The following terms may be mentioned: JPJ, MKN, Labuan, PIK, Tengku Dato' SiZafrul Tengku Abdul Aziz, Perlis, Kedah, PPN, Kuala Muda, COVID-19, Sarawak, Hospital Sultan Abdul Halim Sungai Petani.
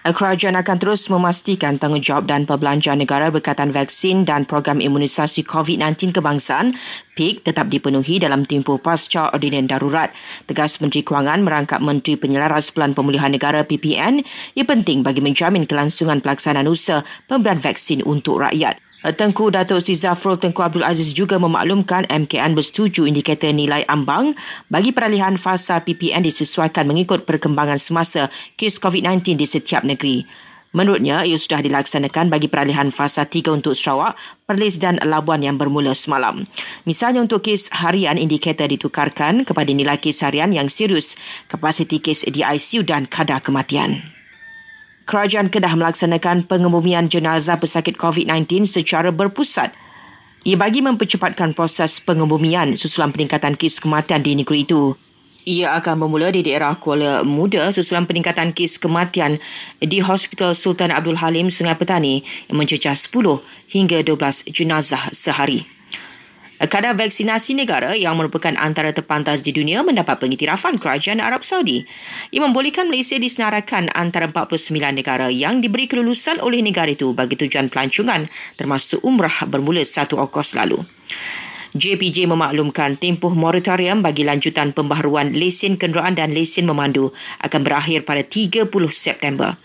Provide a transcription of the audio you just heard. Kerajaan akan terus memastikan tanggungjawab dan perbelanjaan negara berkaitan vaksin dan program imunisasi COVID-19 kebangsaan PIK tetap dipenuhi dalam tempoh pasca Ordinen Darurat. Tegas Menteri Kewangan merangkap Menteri Penyelaras Pelan Pemulihan Negara PPN, ia penting bagi menjamin kelangsungan pelaksanaan usaha pemberian vaksin untuk rakyat. Tengku Dato' SiZafrul Tengku Abdul Aziz juga memaklumkan MKN bersetuju indikator nilai ambang bagi peralihan fasa PPN disesuaikan mengikut perkembangan semasa kes COVID-19 di setiap negeri. Menurutnya, ia sudah dilaksanakan bagi peralihan fasa 3 untuk Sarawak, Perlis dan Labuan yang bermula semalam. Misalnya untuk kes harian, indikator ditukarkan kepada nilai kes harian yang serius, kapasiti kes di ICU dan kadar kematian. Kerajaan Kedah melaksanakan pengebumian jenazah pesakit COVID-19 secara berpusat. Ia bagi mempercepatkan proses pengebumian susulan peningkatan kes kematian di negeri itu. Ia akan bermula di daerah Kuala Muda susulan peningkatan kes kematian di Hospital Sultan Abdul Halim Sungai Petani yang mencecah 10 hingga 12 jenazah sehari. Kadar vaksinasi negara yang merupakan antara terpantas di dunia mendapat pengiktirafan Kerajaan Arab Saudi. Ia membolehkan Malaysia disenaraikan antara 49 negara yang diberi kelulusan oleh negara itu bagi tujuan pelancongan termasuk umrah bermula 1 Ogos lalu. JPJ memaklumkan tempoh moratorium bagi lanjutan pembaharuan lesen kenderaan dan lesen memandu akan berakhir pada 30 September.